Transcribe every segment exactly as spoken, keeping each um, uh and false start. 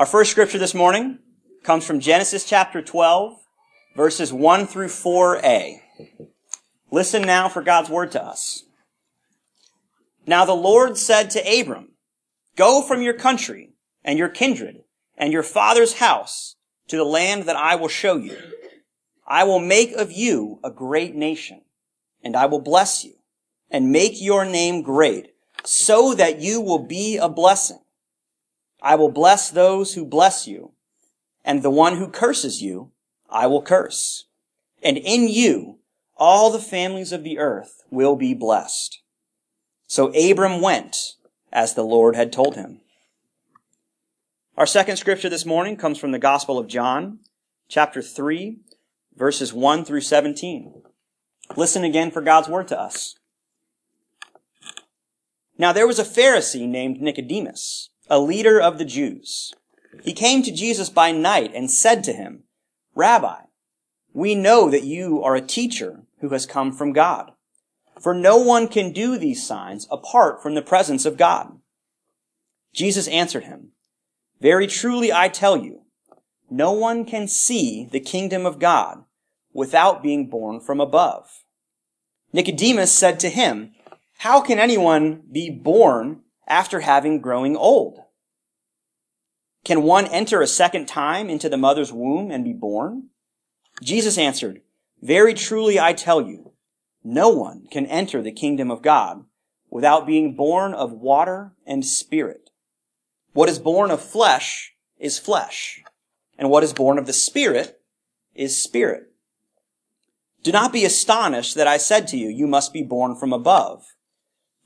Our first scripture this morning comes from Genesis chapter twelve, verses one through four a. Listen now for God's word to us. Now the Lord said to Abram, "Go from your country and your kindred and your father's house to the land that I will show you. I will make of you a great nation, and I will bless you and make your name great, so that you will be a blessing. I will bless those who bless you, and the one who curses you, I will curse. And in you, all the families of the earth will be blessed." So Abram went as the Lord had told him. Our second scripture this morning comes from the Gospel of John, chapter three, verses one through seventeen. Listen again for God's word to us. Now there was a Pharisee named Nicodemus, a leader of the Jews. He came to Jesus by night and said to him, "Rabbi, we know that you are a teacher who has come from God, for no one can do these signs apart from the presence of God." Jesus answered him, "Very truly I tell you, no one can see the kingdom of God without being born from above." Nicodemus said to him, "How can anyone be born after having growing old? Can one enter a second time into the mother's womb and be born?" Jesus answered, "Very truly I tell you, no one can enter the kingdom of God without being born of water and spirit. What is born of flesh is flesh, and what is born of the spirit is spirit. Do not be astonished that I said to you, you must be born from above.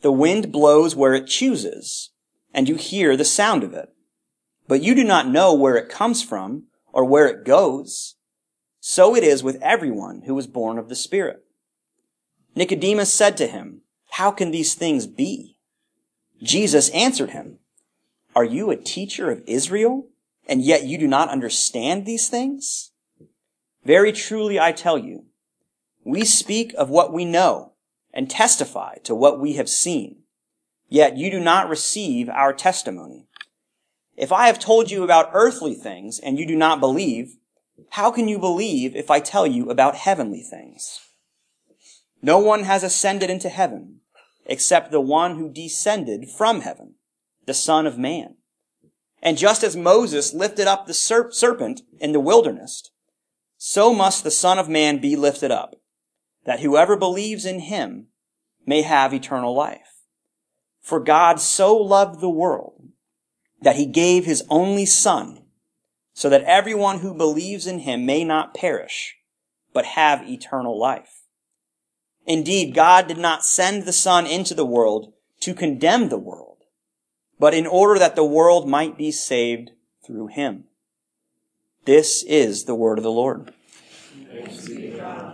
The wind blows where it chooses, and you hear the sound of it, but you do not know where it comes from or where it goes. So it is with everyone who is born of the Spirit." Nicodemus said to him, "How can these things be?" Jesus answered him, "Are you a teacher of Israel, and yet you do not understand these things? Very truly I tell you, we speak of what we know, and testify to what we have seen. Yet you do not receive our testimony. If I have told you about earthly things and you do not believe, how can you believe if I tell you about heavenly things? No one has ascended into heaven except the one who descended from heaven, the Son of Man. And just as Moses lifted up the serpent in the wilderness, so must the Son of Man be lifted up, that whoever believes in him may have eternal life. For God so loved the world that he gave his only Son, so that everyone who believes in him may not perish, but have eternal life. Indeed, God did not send the Son into the world to condemn the world, but in order that the world might be saved through him." This is the word of the Lord. Thanks be to God.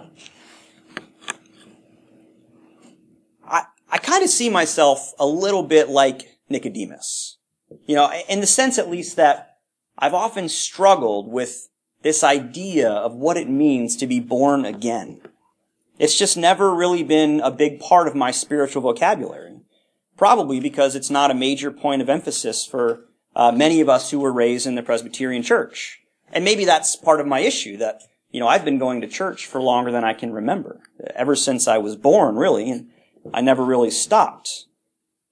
I kind of see myself a little bit like Nicodemus, you know, in the sense at least that I've often struggled with this idea of what it means to be born again. It's just never really been a big part of my spiritual vocabulary, probably because it's not a major point of emphasis for uh, many of us who were raised in the Presbyterian Church. And maybe that's part of my issue, that, you know, I've been going to church for longer than I can remember, ever since I was born, really, and I never really stopped.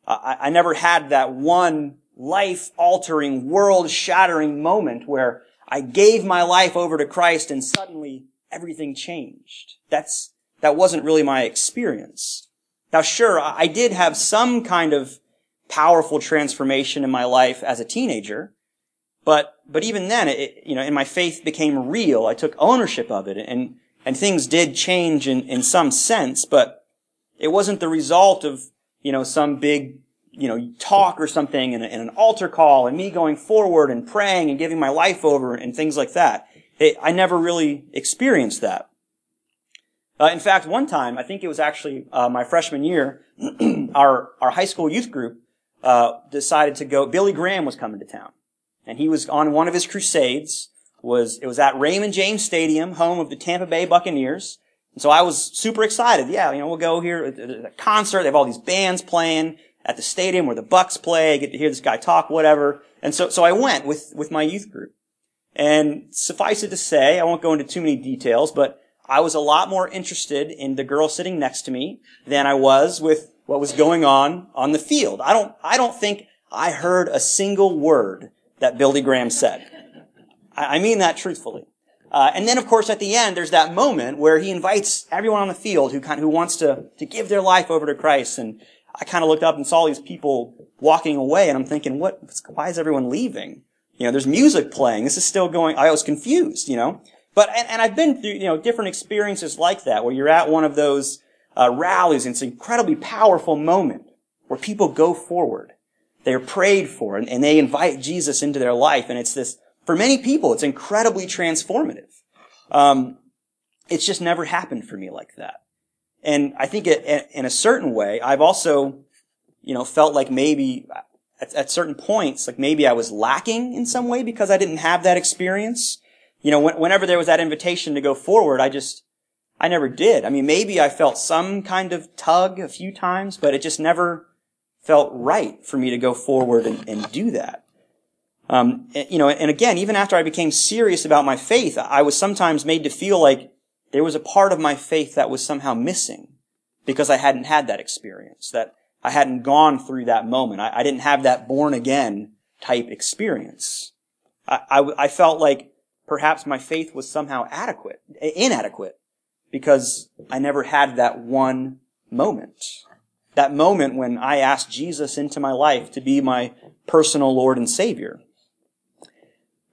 I, I never had that one life-altering, world-shattering moment where I gave my life over to Christ and suddenly everything changed. That's, that wasn't really my experience. Now, sure, I did have some kind of powerful transformation in my life as a teenager, but, but even then, it, you know, and my faith became real. I took ownership of it, and, and things did change in, in some sense, but it wasn't the result of, you know, some big, you know, talk or something and, and an altar call and me going forward and praying and giving my life over and things like that. It, I never really experienced that. Uh, in fact, one time, I think it was actually uh, my freshman year, our our high school youth group uh decided to go. Billy Graham was coming to town, and he was on one of his crusades. Was it was at Raymond James Stadium, home of the Tampa Bay Buccaneers. So I was super excited. Yeah, you know, we'll go here. It's a concert. They have all these bands playing. at the stadium where the Bucks play. I get to hear this guy talk, whatever. And so, so I went with, with my youth group. And suffice it to say, I won't go into too many details, but I was a lot more interested in the girl sitting next to me than I was with what was going on on the field. I don't, I don't think I heard a single word that Billy Graham said. I mean that truthfully. Uh, and then, of course, at the end, there's that moment where he invites everyone on the field who kind of, who wants to, to give their life over to Christ. And I kind of looked up and saw these people walking away, and I'm thinking, what, why is everyone leaving? You know, there's music playing. This is still going. I was confused, you know. But, and, and I've been through, you know, different experiences like that where you're at one of those, uh, rallies, and it's an incredibly powerful moment where people go forward. They're prayed for, and, and they invite Jesus into their life, and it's this, for many people, it's incredibly transformative. Um, it's just never happened for me like that. And I think it, it, in a certain way, I've also, you know, felt like maybe at, at certain points, like maybe I was lacking in some way because I didn't have that experience. You know, when, whenever there was that invitation to go forward, I just, I never did. I mean, maybe I felt some kind of tug a few times, but it just never felt right for me to go forward and, and do that. Um, you know, and again, even after I became serious about my faith, I was sometimes made to feel like there was a part of my faith that was somehow missing because I hadn't had that experience, that I hadn't gone through that moment. I, I didn't have that born again type experience. I, I, I felt like perhaps my faith was somehow adequate, inadequate, because I never had that one moment. That moment when I asked Jesus into my life to be my personal Lord and Savior.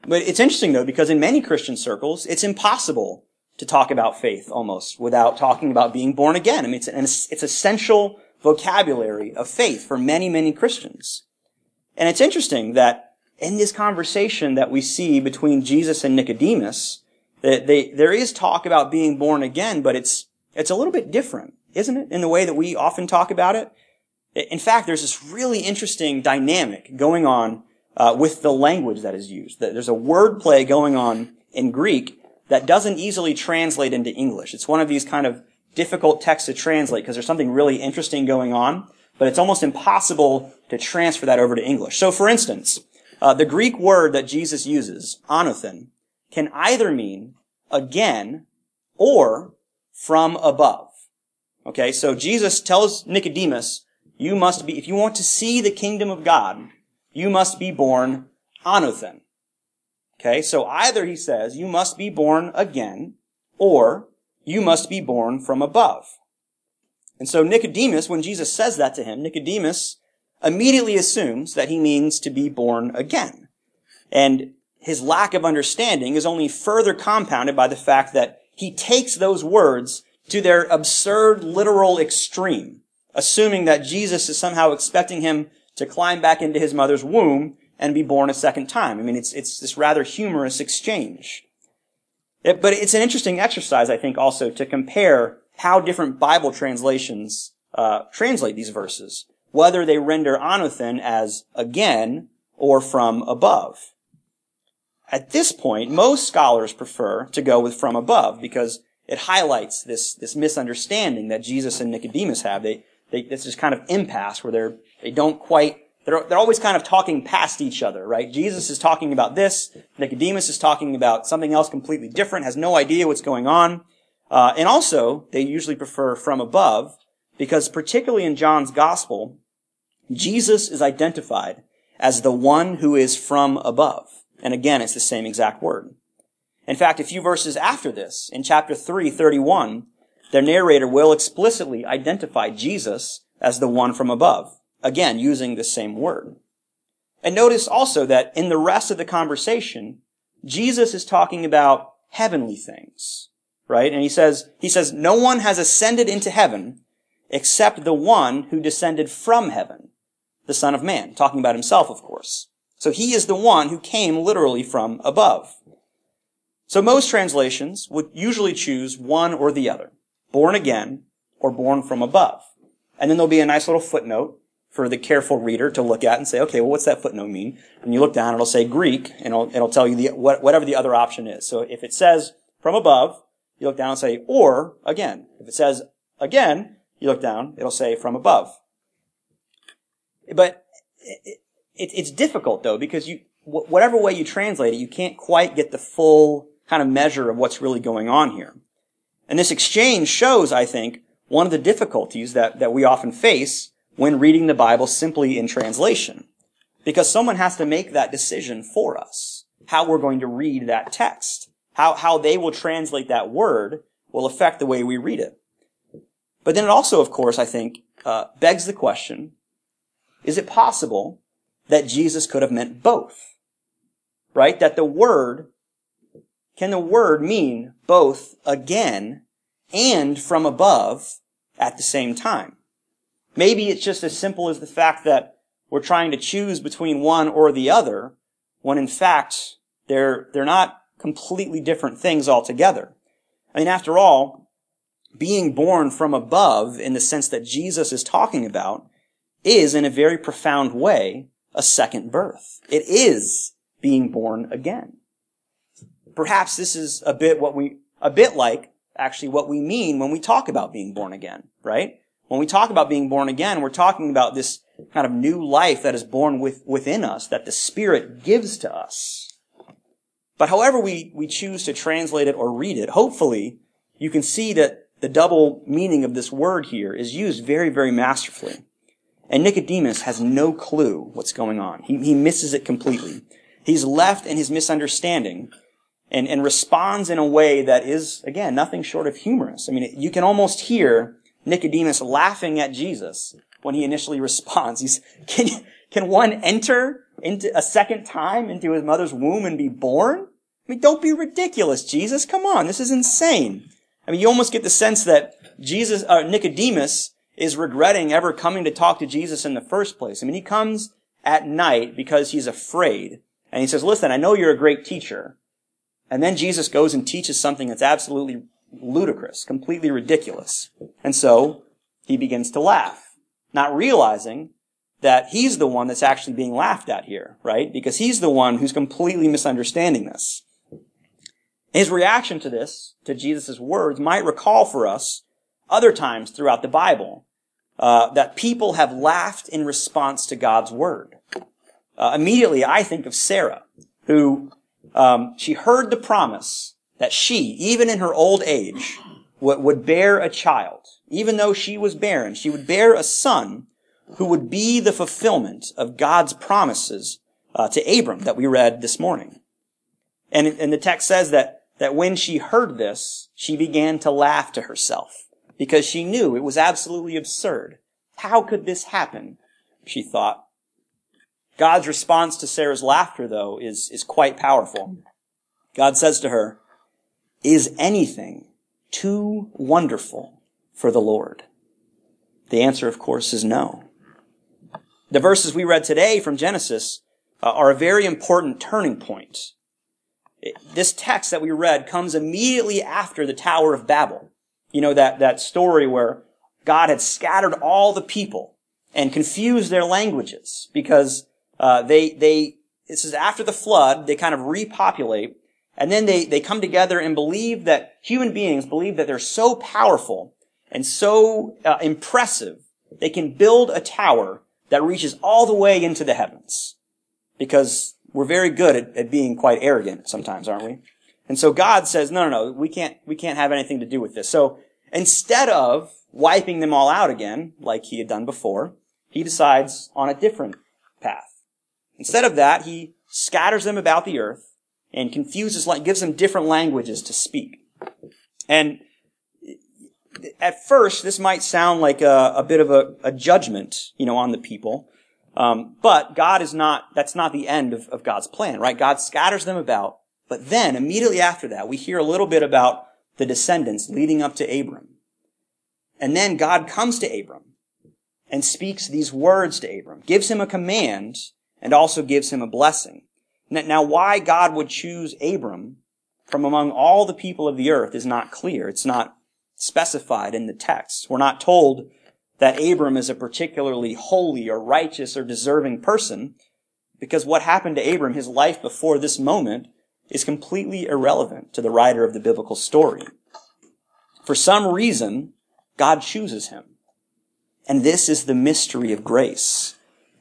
But it's interesting, though, because in many Christian circles, it's impossible to talk about faith almost without talking about being born again. I mean, it's an it's essential vocabulary of faith for many, many Christians. And it's interesting that in this conversation that we see between Jesus and Nicodemus, that they, there is talk about being born again, but it's it's a little bit different, isn't it, in the way that we often talk about it? In fact, there's this really interesting dynamic going on Uh, with the language that is used. There's a wordplay going on in Greek that doesn't easily translate into English. It's one of these kind of difficult texts to translate because there's something really interesting going on, but it's almost impossible to transfer that over to English. So, for instance, uh, the Greek word that Jesus uses, anothen, can either mean again or from above. Okay, so Jesus tells Nicodemus, you must be, if you want to see the kingdom of God, you must be born anothen. Okay, so either he says, you must be born again, or you must be born from above. And so Nicodemus, when Jesus says that to him, Nicodemus immediately assumes that he means to be born again. And his lack of understanding is only further compounded by the fact that he takes those words to their absurd literal extreme, assuming that Jesus is somehow expecting him to climb back into his mother's womb and be born a second time. I mean, it's it's this rather humorous exchange. It, but it's an interesting exercise, I think, also to compare how different Bible translations uh translate these verses, whether they render anothen as again or from above. At this point, most scholars prefer to go with from above because it highlights this this misunderstanding that Jesus and Nicodemus have. They They, this is kind of impasse where they're, they don't quite, they're, they're always kind of talking past each other, right? Jesus is talking about this. Nicodemus is talking about something else completely different, has no idea what's going on. Uh, and also, they usually prefer from above because particularly in John's gospel, Jesus is identified as the one who is from above. And again, it's the same exact word. In fact, a few verses after this, in chapter three, thirty-one, their narrator will explicitly identify Jesus as the one from above, again, using the same word. And notice also that in the rest of the conversation, Jesus is talking about heavenly things, right? And he says, he says, no one has ascended into heaven except the one who descended from heaven, the Son of Man, talking about himself, of course. So he is the one who came literally from above. So most translations would usually choose one or the other. Born again, or born from above. And then there'll be a nice little footnote for the careful reader to look at and say, okay, well, what's that footnote mean? And you look down, it'll say Greek, and it'll, it'll tell you the, whatever the other option is. So if it says from above, you look down and say, or again. If it says again, you look down, it'll say from above. But it, it, it's difficult, though, because you wh- whatever way you translate it, you can't quite get the full kind of measure of what's really going on here. And this exchange shows, I think, one of the difficulties that, that we often face when reading the Bible simply in translation. Because someone has to make that decision for us, how we're going to read that text. How, how they will translate that word will affect the way we read it. But then it also, of course, I think, uh, begs the question, is it possible that Jesus could have meant both? Right? That the word, can the word mean both again and from above at the same time? Maybe it's just as simple as the fact that we're trying to choose between one or the other, when in fact, they're, they're not completely different things altogether. I mean, after all, being born from above in the sense that Jesus is talking about is, in a very profound way, a second birth. It is being born again. Perhaps this is a bit what we, a bit like actually what we mean when we talk about being born again, right? When we talk about being born again, we're talking about this kind of new life that is born with, within us, that the Spirit gives to us. But however we, we choose to translate it or read it, hopefully you can see that the double meaning of this word here is used very, very masterfully. And Nicodemus has no clue what's going on. He, he misses it completely. He's left in his misunderstanding and, and responds in a way that is, again, nothing short of humorous. I mean, you can almost hear Nicodemus laughing at Jesus when he initially responds. He's, can, can one enter into a second time into his mother's womb and be born? I mean, don't be ridiculous, Jesus. Come on, this is insane. I mean, you almost get the sense that Jesus, uh, Nicodemus is regretting ever coming to talk to Jesus in the first place. I mean, he comes at night because he's afraid. And he says, listen, I know you're a great teacher. And then Jesus goes and teaches something that's absolutely ludicrous, completely ridiculous. And so he begins to laugh, not realizing that he's the one that's actually being laughed at here, right? Because he's the one who's completely misunderstanding this. His reaction to this, to Jesus' words, might recall for us other times throughout the Bible uh, that people have laughed in response to God's word. Uh, immediately, I think of Sarah, who um, she heard the promise that she, even in her old age, w- would bear a child. Even though she was barren, she would bear a son who would be the fulfillment of God's promises uh, to Abram that we read this morning. And, and the text says that, that when she heard this, she began to laugh to herself because she knew it was absolutely absurd. How could this happen? She thought. God's response to Sarah's laughter, though, is, is quite powerful. God says to her, "Is anything too wonderful for the Lord?" The answer, of course, is no. The verses we read today from Genesis uh, are a very important turning point. It, this text that we read comes immediately after the Tower of Babel. You know, that, that story where God had scattered all the people and confused their languages because uh, they, they, this is after the flood, they kind of repopulate, and then they, they come together and believe that human beings believe that they're so powerful and so uh, impressive, they can build a tower that reaches all the way into the heavens. Because we're very good at, at being quite arrogant sometimes, aren't we? And so God says, no, no, no, we can't, we can't have anything to do with this. So instead of wiping them all out again, like he had done before, he decides on a different path. Instead of that, he scatters them about the earth and confuses, gives them different languages to speak. And at first, this might sound like a, a bit of a, a judgment, you know, on the people. Um, but God is not, that's not the end of, of God's plan, right? God scatters them about. But then, immediately after that, we hear a little bit about the descendants leading up to Abram. And then God comes to Abram and speaks these words to Abram, gives him a command, and also gives him a blessing. Now, why God would choose Abram from among all the people of the earth is not clear. It's not specified in the text. We're not told that Abram is a particularly holy or righteous or deserving person, because what happened to Abram, his life before this moment, is completely irrelevant to the writer of the biblical story. For some reason, God chooses him. And this is the mystery of grace.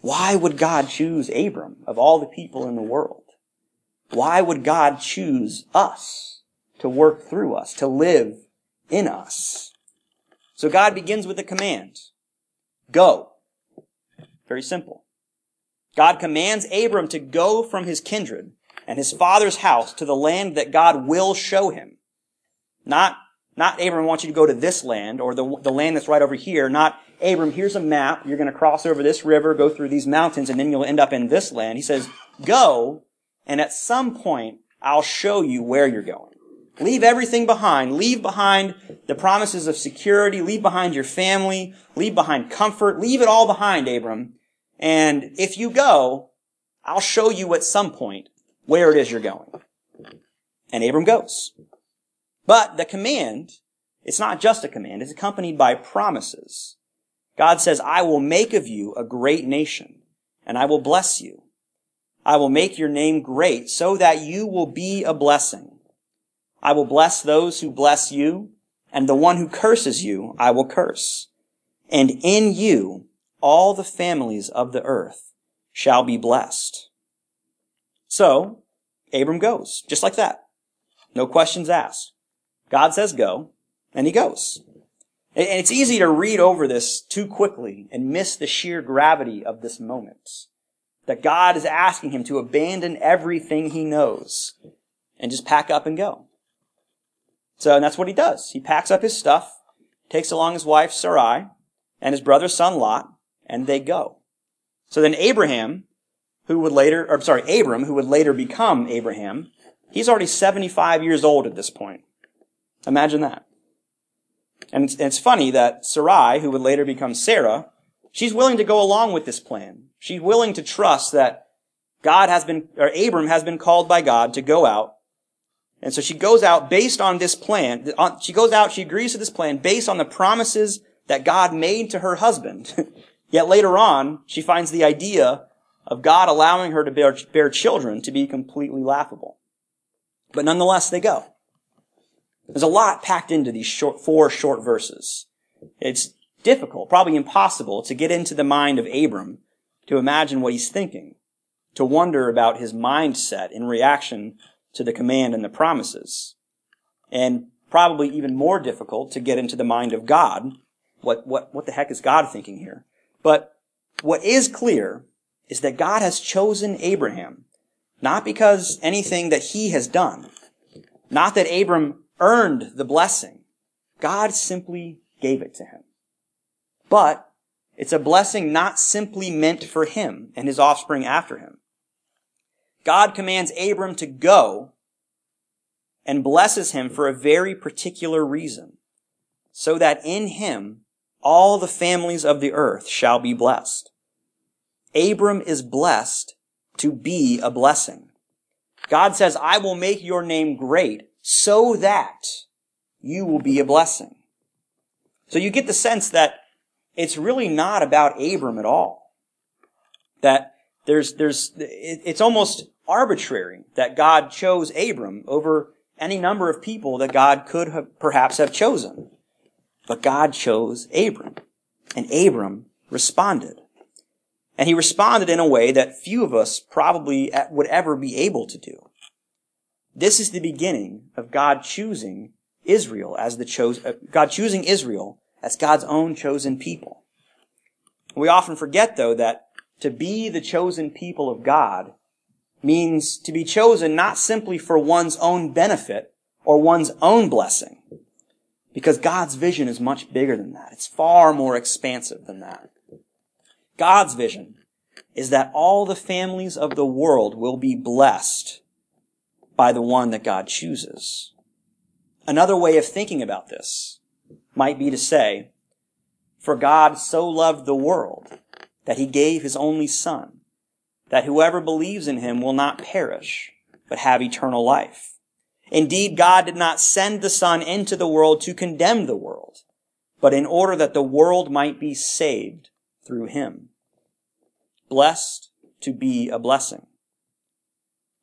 Why would God choose Abram of all the people in the world? Why would God choose us to work through us, to live in us? So God begins with a command. Go. Very simple. God commands Abram to go from his kindred and his father's house to the land that God will show him. Not, not Abram wants you to go to this land or the, the land that's right over here. Not Abram, here's a map. You're going to cross over this river, go through these mountains, and then you'll end up in this land. He says, go, and at some point, I'll show you where you're going. Leave everything behind. Leave behind the promises of security. Leave behind your family. Leave behind comfort. Leave it all behind, Abram. And if you go, I'll show you at some point where it is you're going. And Abram goes. But the command, it's not just a command. It's accompanied by promises. God says, I will make of you a great nation, and I will bless you. I will make your name great so that you will be a blessing. I will bless those who bless you, and the one who curses you, I will curse. And in you, all the families of the earth shall be blessed. So, Abram goes, just like that. No questions asked. God says go, and he goes. And it's easy to read over this too quickly and miss the sheer gravity of this moment. That God is asking him to abandon everything he knows and just pack up and go. So and that's what he does. He packs up his stuff, takes along his wife Sarai and his brother's son Lot, and they go. So then Abraham, who would later, or sorry, Abram, who would later become Abraham, he's already seventy-five years old at this point. Imagine that. And it's, and it's funny that Sarai, who would later become Sarah, she's willing to go along with this plan. She's willing to trust that God has been, or Abram has been called by God to go out. And so she goes out based on this plan. She goes out, she agrees to this plan based on the promises that God made to her husband. Yet later on, she finds the idea of God allowing her to bear, bear children to be completely laughable. But nonetheless, they go. There's a lot packed into these short, four short verses. It's difficult, probably impossible, to get into the mind of Abram, to imagine what he's thinking, to wonder about his mindset in reaction to the command and the promises, and probably even more difficult to get into the mind of God. What, what, what the heck is God thinking here? But what is clear is that God has chosen Abraham, not because anything that he has done, not that Abram earned the blessing. God simply gave it to him. But it's a blessing not simply meant for him and his offspring after him. God commands Abram to go and blesses him for a very particular reason, so that in him all the families of the earth shall be blessed. Abram is blessed to be a blessing. God says, I will make your name great so that you will be a blessing. So you get the sense that it's really not about Abram at all. That there's, there's, it's almost arbitrary that God chose Abram over any number of people that God could have, perhaps have chosen. But God chose Abram. And Abram responded. And he responded in a way that few of us probably would ever be able to do. This is the beginning of God choosing Israel as the chose, uh, God choosing Israel as God's own chosen people. We often forget, though, that to be the chosen people of God means to be chosen not simply for one's own benefit or one's own blessing, because God's vision is much bigger than that. It's far more expansive than that. God's vision is that all the families of the world will be blessed by the one that God chooses. Another way of thinking about this might be to say, for God so loved the world that he gave his only son, that whoever believes in him will not perish, but have eternal life. Indeed, God did not send the son into the world to condemn the world, but in order that the world might be saved through him. Blessed to be a blessing.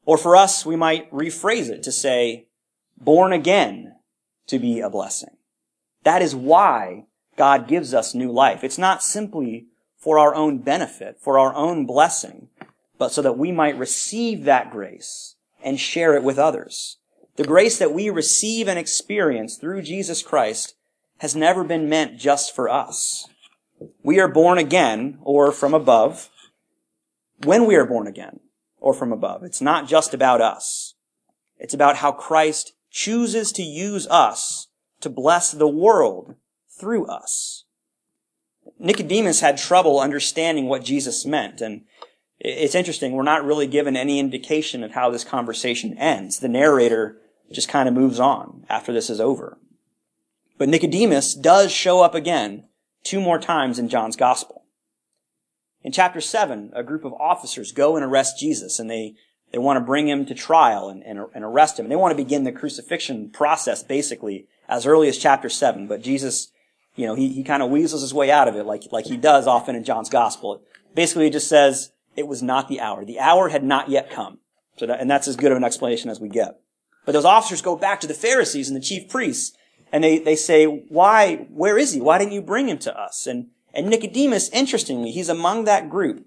Or for us, we might rephrase it to say, born again to be a blessing. That is why God gives us new life. It's not simply for our own benefit, for our own blessing, but so that we might receive that grace and share it with others. The grace that we receive and experience through Jesus Christ has never been meant just for us. We are born again, or from above, when we are born again, or from above. It's not just about us. It's about how Christ chooses to use us to bless the world through us. Nicodemus had trouble understanding what Jesus meant, and it's interesting, we're not really given any indication of how this conversation ends. The narrator just kind of moves on after this is over. But Nicodemus does show up again two more times in John's Gospel. In chapter seven, a group of officers go and arrest Jesus, and they, they want to bring him to trial and, and, and arrest him. And they want to begin the crucifixion process, basically, as early as chapter seven. But Jesus, you know, he, he kind of weasels his way out of it, like, like he does often in John's Gospel. Basically, he just says, it was not the hour. The hour had not yet come. So that, and that's as good of an explanation as we get. But those officers go back to the Pharisees and the chief priests, and they, they say, why, where is he? Why didn't you bring him to us? And, and Nicodemus, interestingly, he's among that group,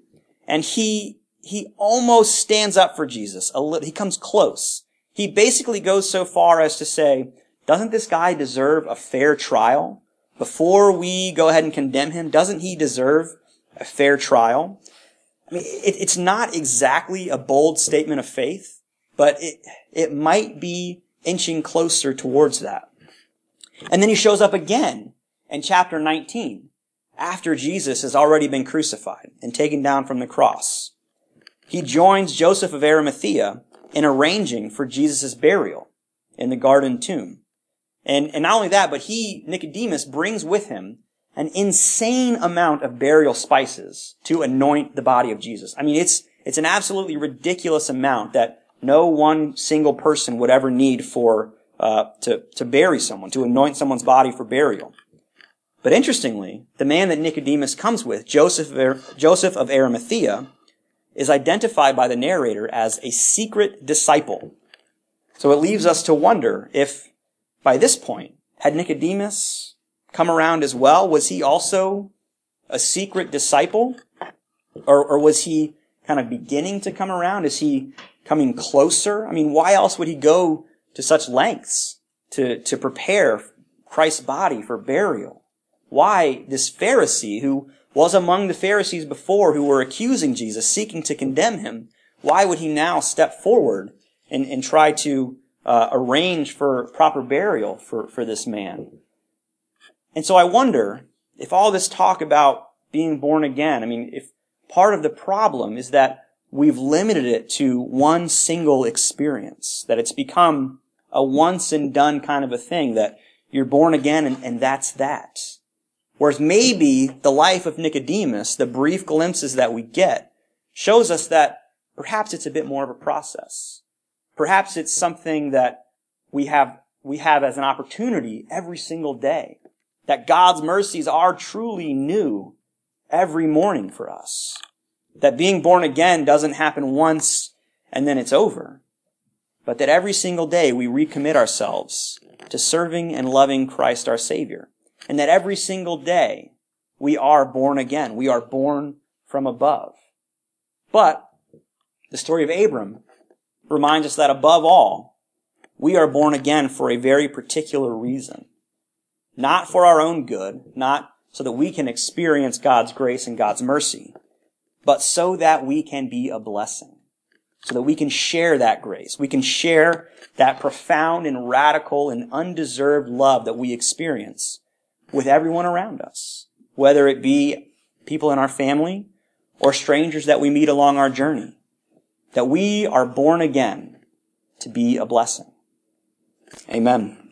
and he, he almost stands up for Jesus a little. He comes close. He basically goes so far as to say, doesn't this guy deserve a fair trial? Before we go ahead and condemn him, doesn't he deserve a fair trial? I mean, it, it's not exactly a bold statement of faith, but it, it might be inching closer towards that. And then he shows up again in chapter nineteen, after Jesus has already been crucified and taken down from the cross. He joins Joseph of Arimathea in arranging for Jesus' burial in the garden tomb. And, and not only that, but he, Nicodemus, brings with him an insane amount of burial spices to anoint the body of Jesus. I mean, it's, it's an absolutely ridiculous amount that no one single person would ever need for, uh, to, to bury someone, to anoint someone's body for burial. But interestingly, the man that Nicodemus comes with, Joseph, Joseph of Arimathea, is identified by the narrator as a secret disciple. So it leaves us to wonder if, by this point, had Nicodemus come around as well? Was he also a secret disciple? Or, or was he kind of beginning to come around? Is he coming closer? I mean, why else would he go to such lengths to, to prepare Christ's body for burial? Why this Pharisee who was among the Pharisees before, who were accusing Jesus, seeking to condemn him, why would he now step forward and, and try to uh, arrange for proper burial for, for this man? And so I wonder if all this talk about being born again, I mean, if part of the problem is that we've limited it to one single experience, that it's become a once and done kind of a thing, that you're born again and, and that's that. Whereas maybe the life of Nicodemus, the brief glimpses that we get, shows us that perhaps it's a bit more of a process. Perhaps it's something that we have, we have as an opportunity every single day. That God's mercies are truly new every morning for us. That being born again doesn't happen once and then it's over. But that every single day we recommit ourselves to serving and loving Christ our Savior. And that every single day we are born again. We are born from above. But the story of Abram reminds us that above all, we are born again for a very particular reason. Not for our own good, not so that we can experience God's grace and God's mercy, but so that we can be a blessing, so that we can share that grace. We can share that profound and radical and undeserved love that we experience with everyone around us, whether it be people in our family or strangers that we meet along our journey, that we are born again to be a blessing. Amen.